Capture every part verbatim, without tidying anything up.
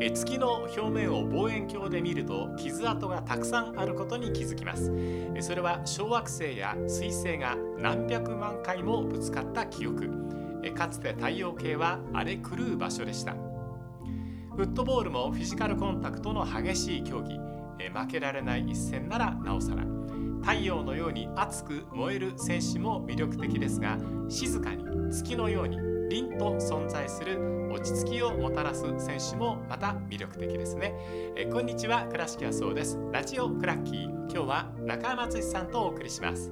え月の表面を望遠鏡で見ると傷跡がたくさんあることに気づきます。それは小惑星や彗星が何百万回もぶつかった記憶、かつて太陽系は荒れ狂う場所でした。フットボールもフィジカルコンタクトの激しい競技、負けられない一戦ならなおさら、太陽のように熱く燃える戦士も魅力的ですが、静かに月のように凛と存在する落ち着きをもたらす選手もまた魅力的ですね。えこんにちは、倉敷はそうです。ラジオクラッキー、今日は中山敦さんとお送りします。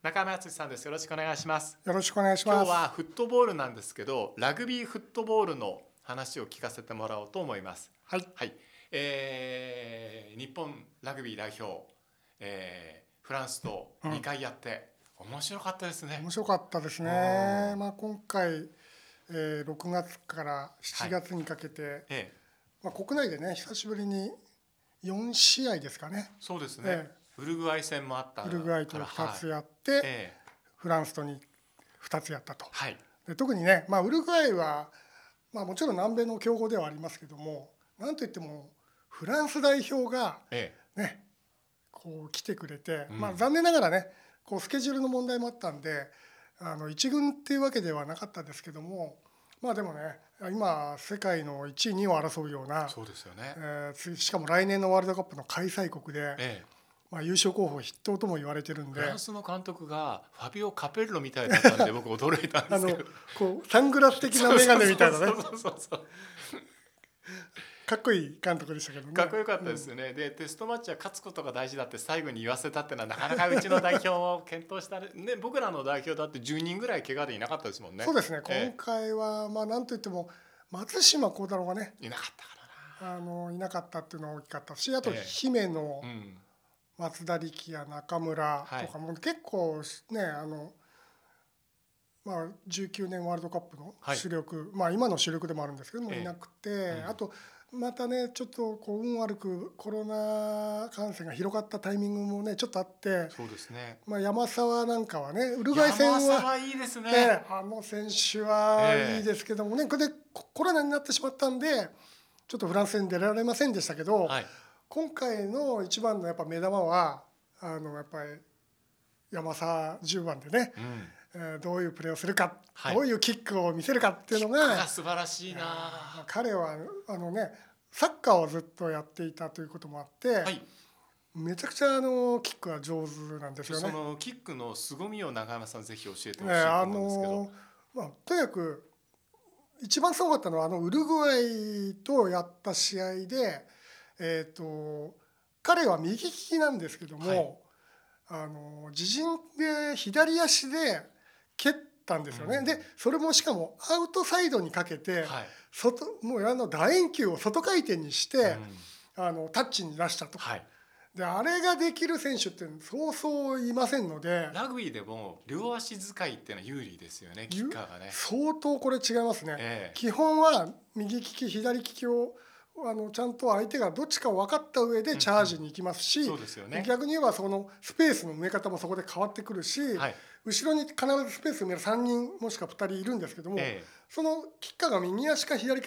中山敦さんです。よろしくお願いします。よろしくお願いします。今日はフットボールなんですけど、ラグビーフットボールの話を聞かせてもらおうと思います。はい、はい。えー、日本ラグビー代表、えーフランスとにかいやって、うん、面白かったですね。面白かったですね。まあ、今回、えー、ろくがつからしちがつにかけて、はい、えーまあ、国内でね、久しぶりによん試合ですかね。そうですね、えー、ウルグアイ戦もあったから、ウルグアイとふたつやって、はい、えー、フランスとにふたつやったと、はい、で特にね、まあ、ウルグアイは、まあ、もちろん南米の強豪ではありますけども、なんといってもフランス代表が、えー、ねこう来てくれて、まあ、残念ながらね、こうスケジュールの問題もあったんで、あの一軍っていうわけではなかったですけども、まあでもね、今世界のいちいにいを争うような、そうですよね、えー、しかも来年のワールドカップの開催国で、ええ、まあ、優勝候補筆頭とも言われてるんで、フランスの監督がファビオ・カペッロみたいだったんで僕驚いたんですけどあのこうサングラス的なメガネみたいなね、そうそうそうそうかっこいい監督でしたけどね。かっこよかったですよね、うん、でテストマッチは勝つことが大事だって最後に言わせたってのは、なかなかうちの代表を検討した、ね、僕らの代表だってじゅうにんぐらい怪我でいなかったですもんね。そうですね、えー、今回はまあなんといっても松島幸太郎がねいなかったからな、あのいなかったっていうのは大きかったし、あと姫野、えーうん、松田力也、中村とかも結構ね、はい、あのまあ、じゅうきゅうねんワールドカップの主力、はい、まあ、今の主力でもあるんですけどもいなくて、えーうん、あとまたねちょっとこう運悪くコロナ感染が広がったタイミングもねちょっとあって、そうですね、まあ、山沢なんかはね、ウルグアイ戦は山沢いいですね、ね、あの選手はいいですけどもね、えー、これでコロナになってしまったんでちょっとフランス戦に出られませんでしたけど、はい、今回の一番のやっぱ目玉はあのやっぱり山沢じゅうばんでね、うん、どういうプレーをするか、はい、どういうキックを見せるかっていうのが、キックが素晴らしいな。彼はあの、ね、サッカーをずっとやっていたということもあって、はい、めちゃくちゃあのキックは上手なんですよね。そのキックの凄みを永山さんぜひ教えてほしいと思うんですけど、えーあのーまあ、とにかく一番すごかったのはあのウルグアイとやった試合で、えー、と彼は右利きなんですけども、はい、あの自陣で左足で蹴ったんですよね、うん、でそれもしかもアウトサイドにかけて、はい、外もうあの楕円球を外回転にして、うん、あのタッチに出したと、はい、であれができる選手ってそうそういませんので、ラグビーでも両足使いっていうのは有利ですよね、キッカーがね。相当これ違いますね、えー、基本は右利き左利きをあのちゃんと相手がどっちか分かった上でチャージに行きますし、うんうん、そうですよね、逆に言えばそのスペースの埋め方もそこで変わってくるし、はい、後ろに必ずスペース埋めるさんにんもしくはふたりいるんですけども、ええ、そのキッカーが右足か左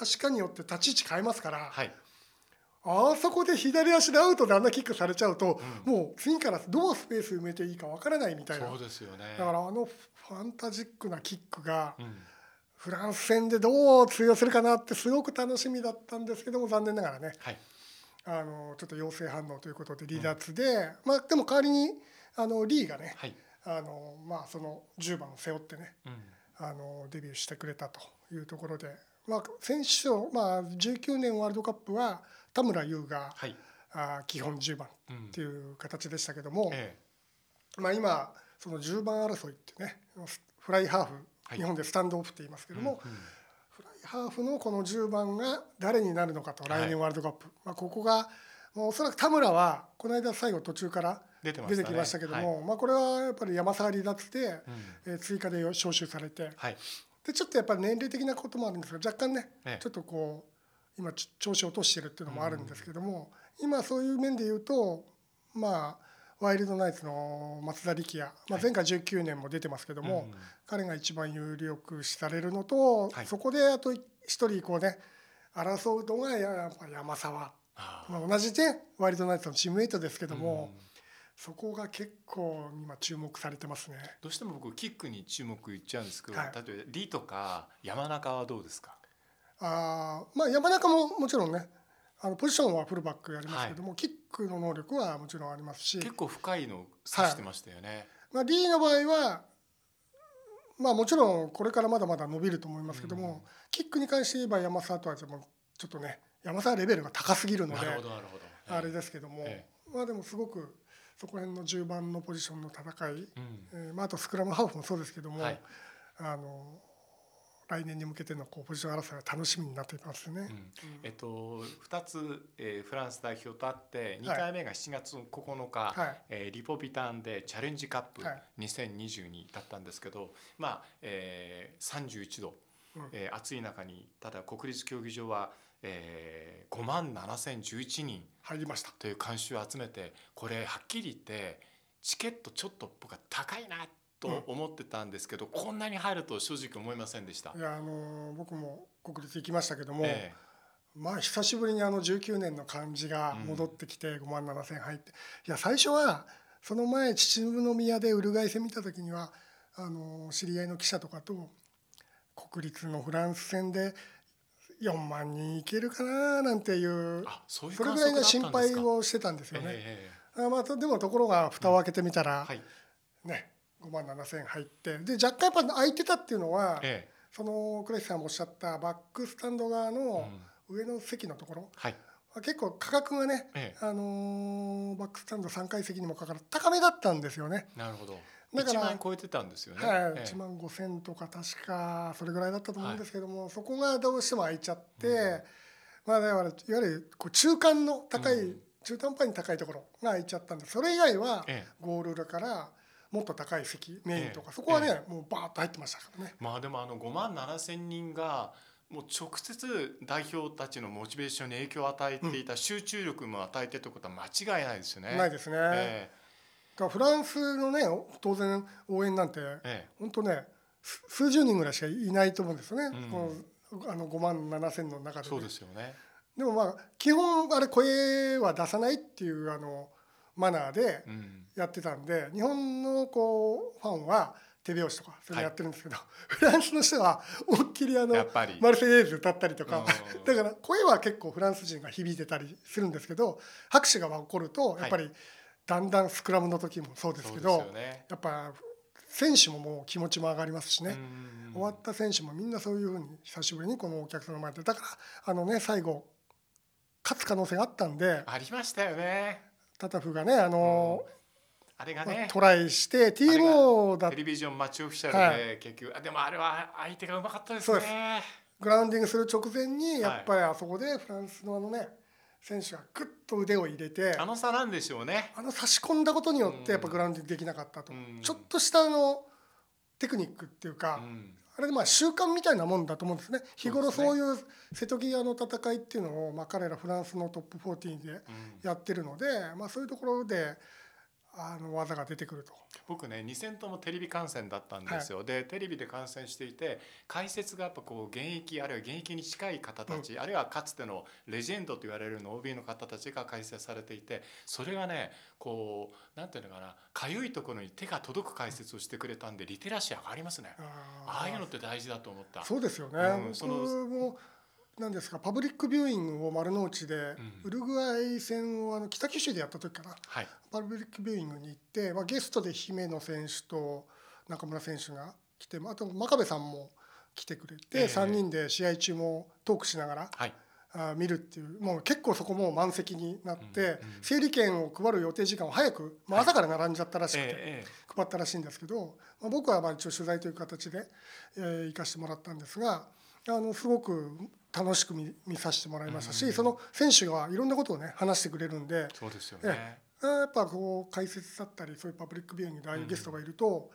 足かによって立ち位置変えますから、はい、あそこで左足でアウトであんなキックされちゃうと、うん、もう次からどうスペース埋めていいか分からないみたいな。そうですよね、だからあのファンタジックなキックが、うん、フランス戦でどう通用するかなってすごく楽しみだったんですけども、残念ながらね、はい、あのちょっと陽性反応ということで離脱で、うん、まあ、でも代わりにあのリーがね、はい、あのまあ、そのじゅうばんを背負ってね、うん、あのデビューしてくれたというところで、まあ、先週、まあ、じゅうきゅうねんワールドカップは田村優が、はい、あ基本じゅうばんっていう形でしたけども、うん、ええ、まあ、今そのじゅうばん争いってね、フライハーフ、日本でスタンドオフって言いますけども、はい、うんうん、フライハーフのこのじゅうばんが誰になるのかと、来年ワールドカップ、はい、まあ、ここがもうおそらく田村はこの間最後途中から出てきましたけども、ね、はい、まあ、これはやっぱり山沢離脱で、うん、えー、追加で招集されて、はい、でちょっとやっぱり年齢的なこともあるんですが、若干ね、ね、ちょっとこう今調子を落としてるっていうのもあるんですけども、うん、今そういう面で言うと、まあワイルドナイツの松田力也、まあ、前回じゅうきゅうねんも出てますけども、はい、うん、彼が一番有力視されるのと、はい、そこであとひとりこうね争うのがやっぱ山沢、まあ、同じでワイルドナイツのチームメイトですけども、うん、そこが結構今注目されてますね。どうしても僕キックに注目いっちゃうんですけど、はい、例えばリとか山中はどうですか？あ、まあ、山中ももちろんねあのポジションはフルバックやりますけども、はい、キックの能力はもちろんありますし、結構深いの指してましたよね、はい、まあ、リの場合は、まあ、もちろんこれからまだまだ伸びると思いますけども、うん、キックに関して言えば山沢とはちょっとね山沢レベルが高すぎるのであれですけども、ええ、まあ、でもすごくそこら辺のじゅうばんのポジションの戦い、うん、えーまあ、あとスクラムハーフもそうですけども、はい、あの来年に向けてのこうポジション争いが楽しみになっていますね、うん、えっと、ふたつ、えー、フランス代表とあってにかいめがしちがつここのか、はい、えー、リポビタンでチャレンジカップにせんにじゅうにだったんですけど、はい、まあ、えー、さんじゅういちど、うん、えー、暑い中にただ国立競技場は、えー、ごまんななせんじゅういちにん入りましたという観衆を集めて、これはっきり言ってチケットちょっと僕は高いなってと思ってたんですけど、うん、こんなに入ると正直思いませんでした。いや、あの僕も国立行きましたけども、ええ、まあ、久しぶりにあのじゅうきゅうねんの感じが戻ってきてごまんななせん入って、うん、いや最初はその前秩父宮でウルグアイ戦見た時にはあの知り合いの記者とかと国立のフランス戦でよんまんにんいけるかななんてい う, あ そ, ういうそれぐらいの心配をしてたんですよね、ええ、あ、まあ、でもところが蓋を開けてみたら、うん、はい、ね、ごまんななせん入ってで若干やっぱ空いてたっていうのは、ええ、その倉石さんもおっしゃったバックスタンド側の上の席のところ、うん、はい、結構価格がね、ええ、あのー、バックスタンドさんがい席にもかかる高めだったんですよね。なるほど。だからいちまん超えてたんですよね、はい、ええ、いちまんごせんとか確かそれぐらいだったと思うんですけども、はい、そこがどうしても空いちゃって、うん、まあ、だからいわゆるこう中間の高い、うん、中途半端に高いところが空いちゃったんで、それ以外はゴール裏からもっと高い席メインとか、ええ、そこはね、ええ、もうバーッと入ってましたからね。まあ、でもあのごまんななせんにんがもう直接代表たちのモチベーションに影響を与えていた、うん、集中力も与えていたことは間違いないですよね。ないですね、ええ、だフランスのね当然応援なんて、ええ、本当ね数十人ぐらいしかいないと思うんですよね、うん、このあのごまんななせんの中で、ね、そうですよね。でもまあ基本あれ声は出さないっていうあのマナーでやってたんで、うん、日本のこうファンは手拍子とかそれやってるんですけど、はい、フランスの人は思いっきりあのマルセイエーズ歌ったりとかだから声は結構フランス人が響いてたりするんですけど、拍手が起こるとやっぱりだんだんスクラムの時もそうですけど、はい、やっぱ選手ももう気持ちも上がりますしね、終わった選手もみんなそういう風に久しぶりにこのお客さんの前でだからあのね最後勝つ可能性があったんでありましたよね。タタフがね、あのー、あれがね、まあ、トライして T ボーだテレビジョンマッチオフィシャルで、はい、結局でもあれは相手がうまかったですね。そうです。グラウンディングする直前にやっぱりあそこでフランスのあのね選手がグッと腕を入れてあの差なんでしょうね。あの差し込んだことによってやっぱグラウンディングできなかったと、うん、ちょっとしたのテクニックっていうか、うん、あれでまあ習慣みたいなもんだと思うんですね。日頃そういう瀬戸際の戦いっていうのを、まあ、彼らフランスのトップじゅうよんでやってるので、うん、まあ、そういうところであの技が出てくると。僕ねにせんともテレビ観戦だったんですよ、はい、でテレビで観戦していて解説がやっぱこう現役あるいは現役に近い方たち、うん、あるいはかつてのレジェンドと言われるの オービー の方たちが解説されていて、それがねこうなんていうのかなかゆいところに手が届く解説をしてくれたんでリテラシー上がりますね。ああいうのって大事だと思った。そうですよね、うん、そのなんですかパブリックビューイングを丸の内で、うん、ウルグアイ戦をあの北九州でやった時かな、はい、パブリックビューイングに行って、まあ、ゲストで姫野選手と中村選手が来て、あと真壁さんも来てくれて、えー、さんにんで試合中もトークしながら、はい、あ見るっていうもう結構そこも満席になって、うんうん、整理券を配る予定時間を早く、まあ、朝から並んじゃったらしくて、はい、えー、配ったらしいんですけど、まあ、僕はまあ一応取材という形で、えー、行かせてもらったんですが、あのすごく楽しく 見, 見させてもらいましたし、うんうん、その選手がいろんなことをね話してくれるんで、そうですよね、えやっぱこう解説だったりそういうパブリックビューイングでああいうゲストがいると、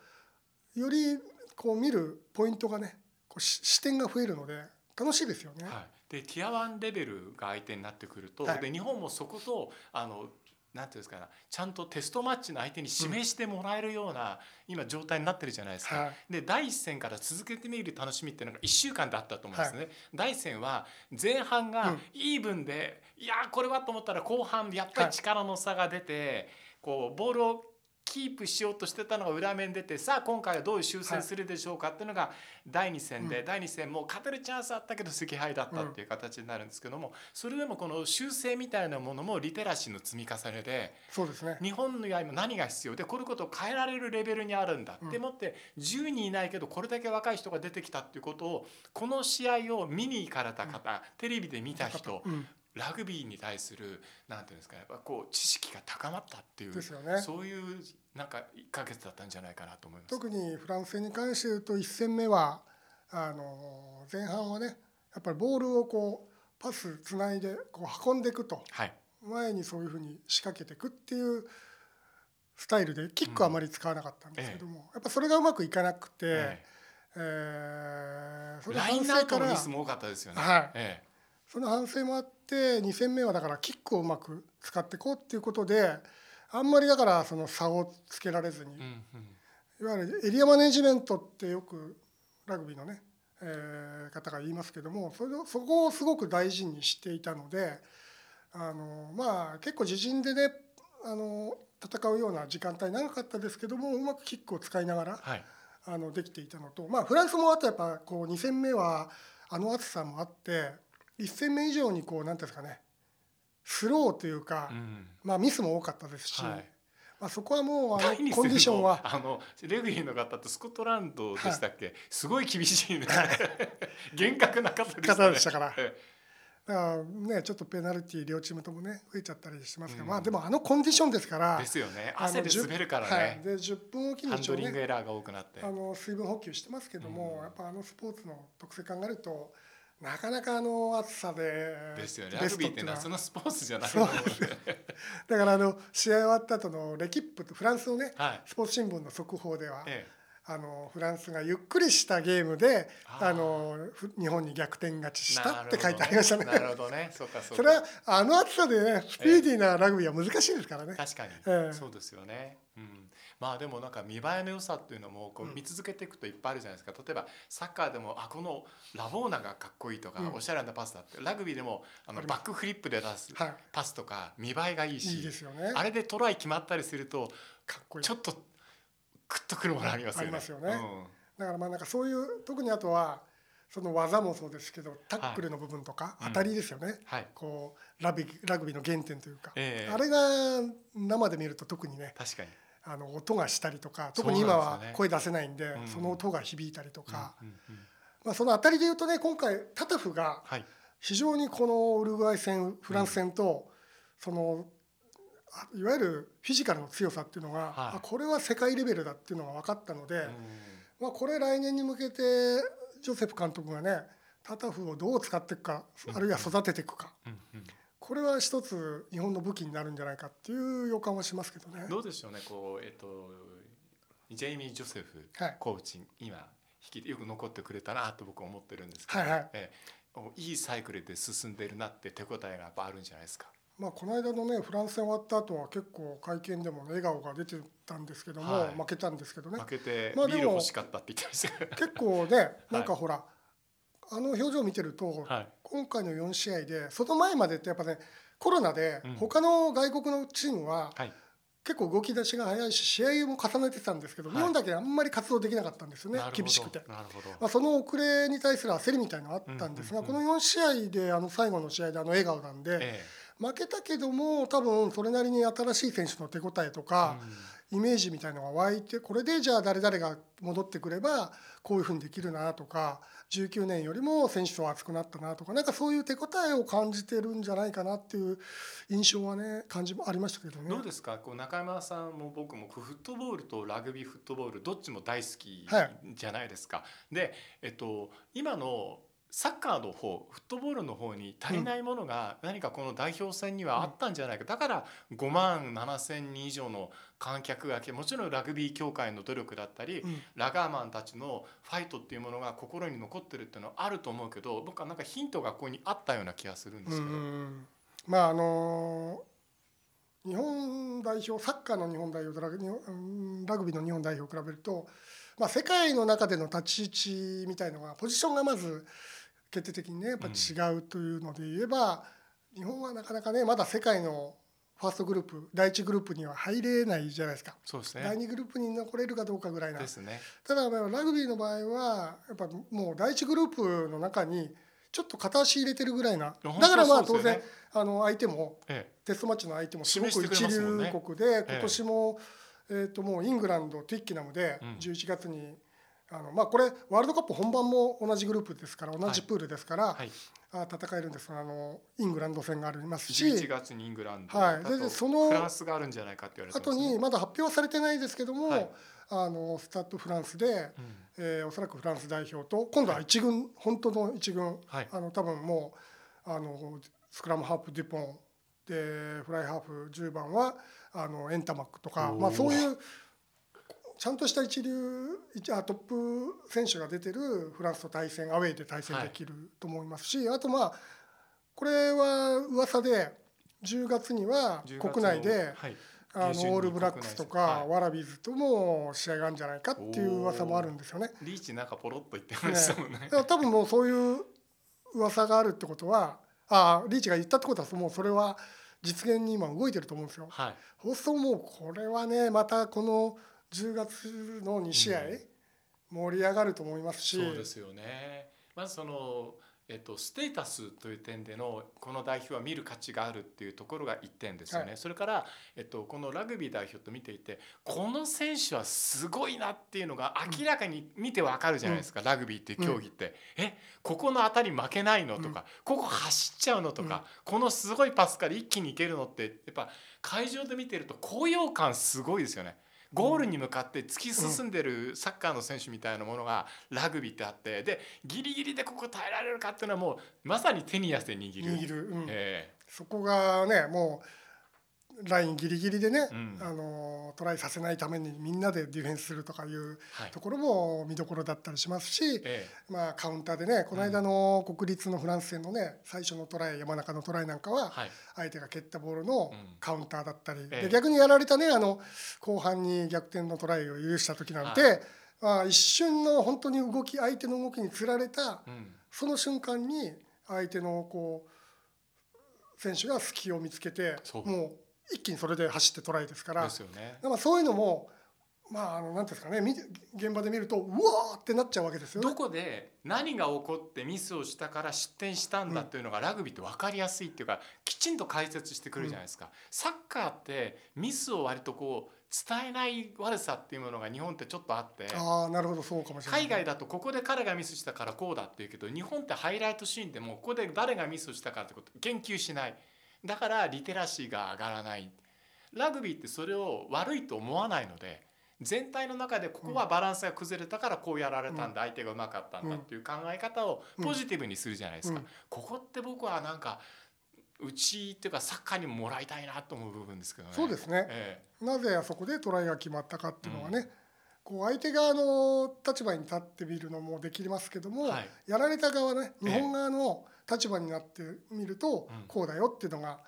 うん、よりこう見るポイントがねこう視点が増えるので楽しいですよね、はい、でティアワンレベルが相手になってくると、はい、で日本もそことあのなんていうんですかね、ちゃんとテストマッチの相手に示してもらえるような、うん、今状態になってるじゃないですか、はい、で第一戦から続けてみる楽しみっていうのがいっしゅうかんであったと思うんですね、はい、第一戦は前半がイーブンで、うん、いやこれはと思ったら後半やっぱり力の差が出て、はい、こうボールをキープしようとしてたのが裏面出て、さあ今回はどういう修正するでしょうかっていうのがだいに戦で、うん、だいに戦もう勝てるチャンスあったけど惜敗だったっていう形になるんですけども、それでもこの修正みたいなものもリテラシーの積み重ねで、そうですね、日本のやりも何が必要でこういうことを変えられるレベルにあるんだって思って、じゅうにんいないけどこれだけ若い人が出てきたっていうことを、この試合を見に行かれた方、うん、テレビで見た人、うん、ラグビーに対するなんていうんですかね、やっぱこう知識が高まったっていう、ですよね、そういうなんかいっかげつだったんじゃないかなと思います。特にフランス戦に関して言うと、いち戦目はあの前半はね、やっぱりボールをこうパスつないでこう運んでいくと、はい、前にそういうふうに仕掛けていくっていうスタイルで、キックはあまり使わなかったんですけども、うん、ええ、やっぱそれがうまくいかなくて、えええー、それラインアウトのミスも多かったですよね。はい、ええ、その反省もあって、に戦目はだからキックをうまく使っていこうっていうことで、あんまりだからその差をつけられずに、うん、うん、いわゆるエリアマネジメントってよくラグビーのね、えー、方が言いますけども、それをそこをすごく大事にしていたので、あのまあ結構自陣でね、あの戦うような時間帯長かったですけども、うまくキックを使いながら、はい、あのできていたのと、まあ、フランスもあとやっぱこうに戦目はあの暑さもあって、いち戦目以上にこうなんていうんですかね、スローというか、うん、まあミスも多かったですし、はい、まあ、そこはもうあのコンディションはあのレグリーの方ってスコットランドでしたっけ、はい、すごい厳しいね厳格な方でしたね、方でしたから、ええ、だからね、ちょっとペナルティー両チームともね増えちゃったりしてますけど、うん、まあでもあのコンディションですからですよね、汗で滑るからね、はい、でじゅっぷんおきに、ね、ハンドリングエラーが多くなってあの水分補給してますけども、うん、やっぱあのスポーツの特性考えるとなかなかあの暑さでですよね、ラグビーって夏のスポーツじゃないのだからあの試合終わった後のレキップとフランスのね、はい、スポーツ新聞の速報では、ええ、あのフランスがゆっくりしたゲームであの日本に逆転勝ちしたって書いてありましたね。なるほどね、そうかそうか、それはあの暑さでね、スピーディーなラグビーは難しいですからね、ええ、確かに、ええ、そうですよね、うん、まあ、でもなんか見栄えの良さっていうのもこう見続けていくといっぱいあるじゃないですか。例えばサッカーでも、あこのラボーナがかっこいいとか、うん、おしゃれなパスだって、ラグビーでもあのバックフリップで出すパスとか見栄えがいいし、いいですよね、あれでトライ決まったりするとかっこいい、ちょっとクッとくるものありますよね。だからまあなんかそういう、特にあとはその技もそうですけど、タックルの部分とか、はい、当たりですよね、うん、はい、こう ラ, ビラグビーの原点というか、えー、あれが生で見ると特にね、確かにあの音がしたりとか、特に今は声出せないんで、 そ, んで、ね、その音が響いたりとか、うんうんうん、まあ、その当たりでいうとね、今回タタフが非常にこのウルグアイ戦、フランス戦と、そのいわゆるフィジカルの強さっていうのが、はい、これは世界レベルだっていうのが分かったので、うん、まあ、これ来年に向けてジョセフ監督がね、タタフをどう使っていくか、あるいは育てていくか、うんうんうん、これは一つ日本の武器になるんじゃないかっていう予感はしますけどね。どうでしょうね、こう、えっと、ジェイミー・ジョセフコーチ、はい、今引きよく残ってくれたなと僕は思ってるんですけど、はいはい、えいいサイクルで進んでるなって手応えがやっぱあるんじゃないですか。まあ、この間のね、フランス戦終わった後は結構会見でも、ね、笑顔が出てたんですけども、はい、負けたんですけどね、負けてビール欲しかったって言ってましたけど、結構ね、なんかほら、はい、あの表情見てると、はい、今回のよん試合で、その前までってやっぱね、コロナで他の外国のチームは結構動き出しが早いし、試合も重ねてたんですけど、はい、日本だけあんまり活動できなかったんですよね、厳しくて。なるほど、まあ、その遅れに対する焦りみたいなのがあったんですが、うんうんうん、このよん試合で、あの最後の試合であの笑顔なんで、ええ、負けたけども、多分それなりに新しい選手の手応えとか、うん、イメージみたいなのが湧いて、これでじゃあ誰々が戻ってくればこういうふうにできるなとか、じゅうきゅうねんよりも選手と熱くなったなとか、なんかそういう手応えを感じてるんじゃないかなっていう印象はね、感じもありましたけどね。どうですか、こう中山さんも僕もフットボールとラグビーフットボールどっちも大好きじゃないですか、はい、で、えっと、今のサッカーの方、フットボールの方に足りないものが何かこの代表戦にはあったんじゃないか、うん、だからごまんななせんにん以上の観客が来て、もちろんラグビー協会の努力だったり、うん、ラガーマンたちのファイトっていうものが心に残ってるっていうのはあると思うけど、僕はなんかヒントがここにあったような気がするんですけど、うん、まああの日本代表、サッカーの日本代表とラグビーの日本代表を比べると、まあ、世界の中での立ち位置みたいのがポジションがまず決定的にねやっぱ違うというので言えば、うん、日本はなかなかねまだ世界のファーストグループ第一グループには入れないじゃないですか。そうですね、第二グループに残れるかどうかぐらいなですね。ただラグビーの場合はやっぱもう第一グループの中にちょっと片足入れてるぐらいな、だからまあ当然、ね、あの相手も、ええ、テストマッチの相手もすごく一流国で、ね、今年も、えええー、ともうイングランドトゥイッケナムでじゅういちがつに、うんあのまあ、これワールドカップ本番も同じグループですから同じプールですから、はいはい、あ戦えるんですが、あのイングランド戦がありますしじゅういちがつにイングランド、はい、でそのフランスがあるんじゃないかって言われてますね。後にまだ発表はされてないですけども、はい、あのスタッドフランスで、うんえー、おそらくフランス代表と今度は一軍、はい、本当の一軍、はい、あの多分もうあのスクラムハーフデュポンでフライハーフじゅうばんはあのエンタマックとか、まあ、そういうちゃんとした一流あトップ選手が出てるフランスと対戦アウェイで対戦できると思いますし、はい、あとまあこれは噂でじゅうがつには国内で、はい、あのオールブラックスとか、はい、ワラビーズとも試合があるんじゃないかっていう噂もあるんですよね。リーチなんかポロッと言ってましたもんね。ね、多分もうそういう噂があるってことはあリーチが言ったってことはもうそれは実現に今動いてると思うんですよ。はい、そうするともうこれはねまたこのじゅうがつのに試合盛り上がると思いますし、うん、そうですよね。まずその、えっと、ステータスという点でのこの代表は見る価値があるっていうところがいってんですよね。はい、それから、えっと、このラグビー代表と見ていてこの選手はすごいなっていうのが明らかに見てわかるじゃないですか。うん、ラグビーっていう競技って、うん、えここの当たり負けないのとか、うん、ここ走っちゃうのとか、うん、このすごいパスから一気にいけるのってやっぱ会場で見てると高揚感すごいですよね。ゴールに向かって突き進んでるサッカーの選手みたいなものがラグビーってあってでギリギリでここ耐えられるかっていうのはもうまさに手に汗握る、握る、うんえー、そこがねもうラインギリギリでね、うん、あのトライさせないためにみんなでディフェンスするとかいうところも見どころだったりしますし、はいまあ、カウンターでねこの間の国立のフランス戦のね最初のトライ山中のトライなんかは、はい、相手が蹴ったボールのカウンターだったり、うんええ、で逆にやられたねあの後半に逆転のトライを許した時なんて、はいまあ、一瞬の本当に動き相手の動きにつられた、うん、その瞬間に相手のこう選手が隙を見つけてもう一気にそれで走ってトライですからですよね。だからそういうのもまあ何ていうんですかね現場で見るとうわーってなっちゃうわけですよね。どこで何が起こってミスをしたから失点したんだっていうのがラグビーって分かりやすいっていうかきちんと解説してくるじゃないですか。うん、サッカーってミスを割とこう伝えない悪さっていうものが日本ってちょっとあってあなるほどそうかもしれない。海外だとここで彼がミスしたからこうだっていうけど日本ってハイライトシーンでもここで誰がミスをしたからってこと言及しない。だからリテラシーが上がらない。ラグビーってそれを悪いと思わないので全体の中でここはバランスが崩れたからこうやられたんだ、うん、相手がうまかったんだっていう考え方をポジティブにするじゃないですか。うん、ここって僕はなんかうちっていうかサッカーにももらいたいなと思う部分ですけどね。そうですね、ええ、なぜあそこでトライが決まったかっていうのはね、うん、こう相手側の立場に立ってみるのもできますけども、はい、やられた側ね日本側の、ええ立場になってみるとこうだよっていうのが、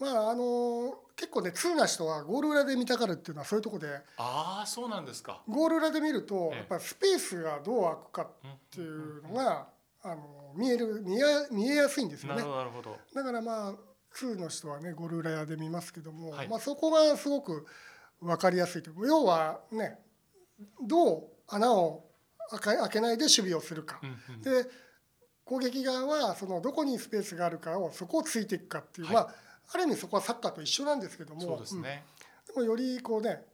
うん、まああの結構ね通な人はゴール裏で見たがるっていうのはそういうとこでああそうなんですか。ゴール裏で見るとやっぱりスペースがどう開くかっていうのが、うんうんうん、あの見える見え、見えやすいんですよね。なるほど。だからまあ通の人はねゴール裏で見ますけども、はいまあ、そこがすごく分かりやすいという要はねどう穴を開けないで守備をするか、うんうん、で攻撃側はそのどこにスペースがあるかをそこをついていくかっていう、はいまあ、ある意味そこはサッカーと一緒なんですけどもそうですね、うん、でもよりこうね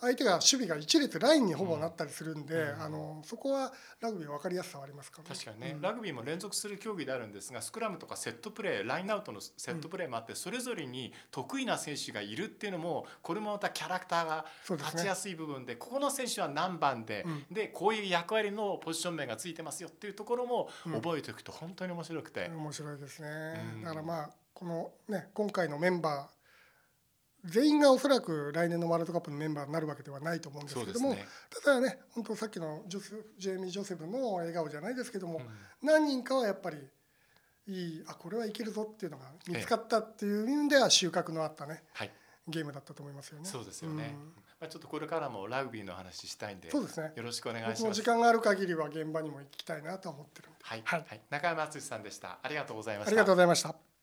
相手が守備が一列ラインにほぼなったりするんで、うん、あのそこはラグビーは分かりやすさはありますから、ね、確かにね、うん、ラグビーも連続する競技であるんですがスクラムとかセットプレーラインアウトのセットプレーもあって、うん、それぞれに得意な選手がいるっていうのもこれもまたキャラクターが立ちやすい部分 で, で、ね、ここの選手は何番 で,、うん、でこういう役割のポジション名がついてますよっていうところも覚えておくと本当に面白くて、うん、面白いですね、うん、だからまあこの、ね、今回のメンバー全員がおそらく来年のワールドカップのメンバーになるわけではないと思うんですけども、ね、ただね本当さっきのジョセジェイミー・ジョセフの笑顔じゃないですけども、うん、何人かはやっぱりいいあこれはいけるぞっていうのが見つかったっていう意味では収穫のあったね、はい、ゲームだったと思いますよね。そうですよね、うんまあ、ちょっとこれからもラグビーの話したいんで、そうですね、よろしくお願いします。僕も時間がある限りは現場にも行きたいなと思ってるんで、はいはいはい、中山敦さんでした。ありがとうございました。ありがとうございました。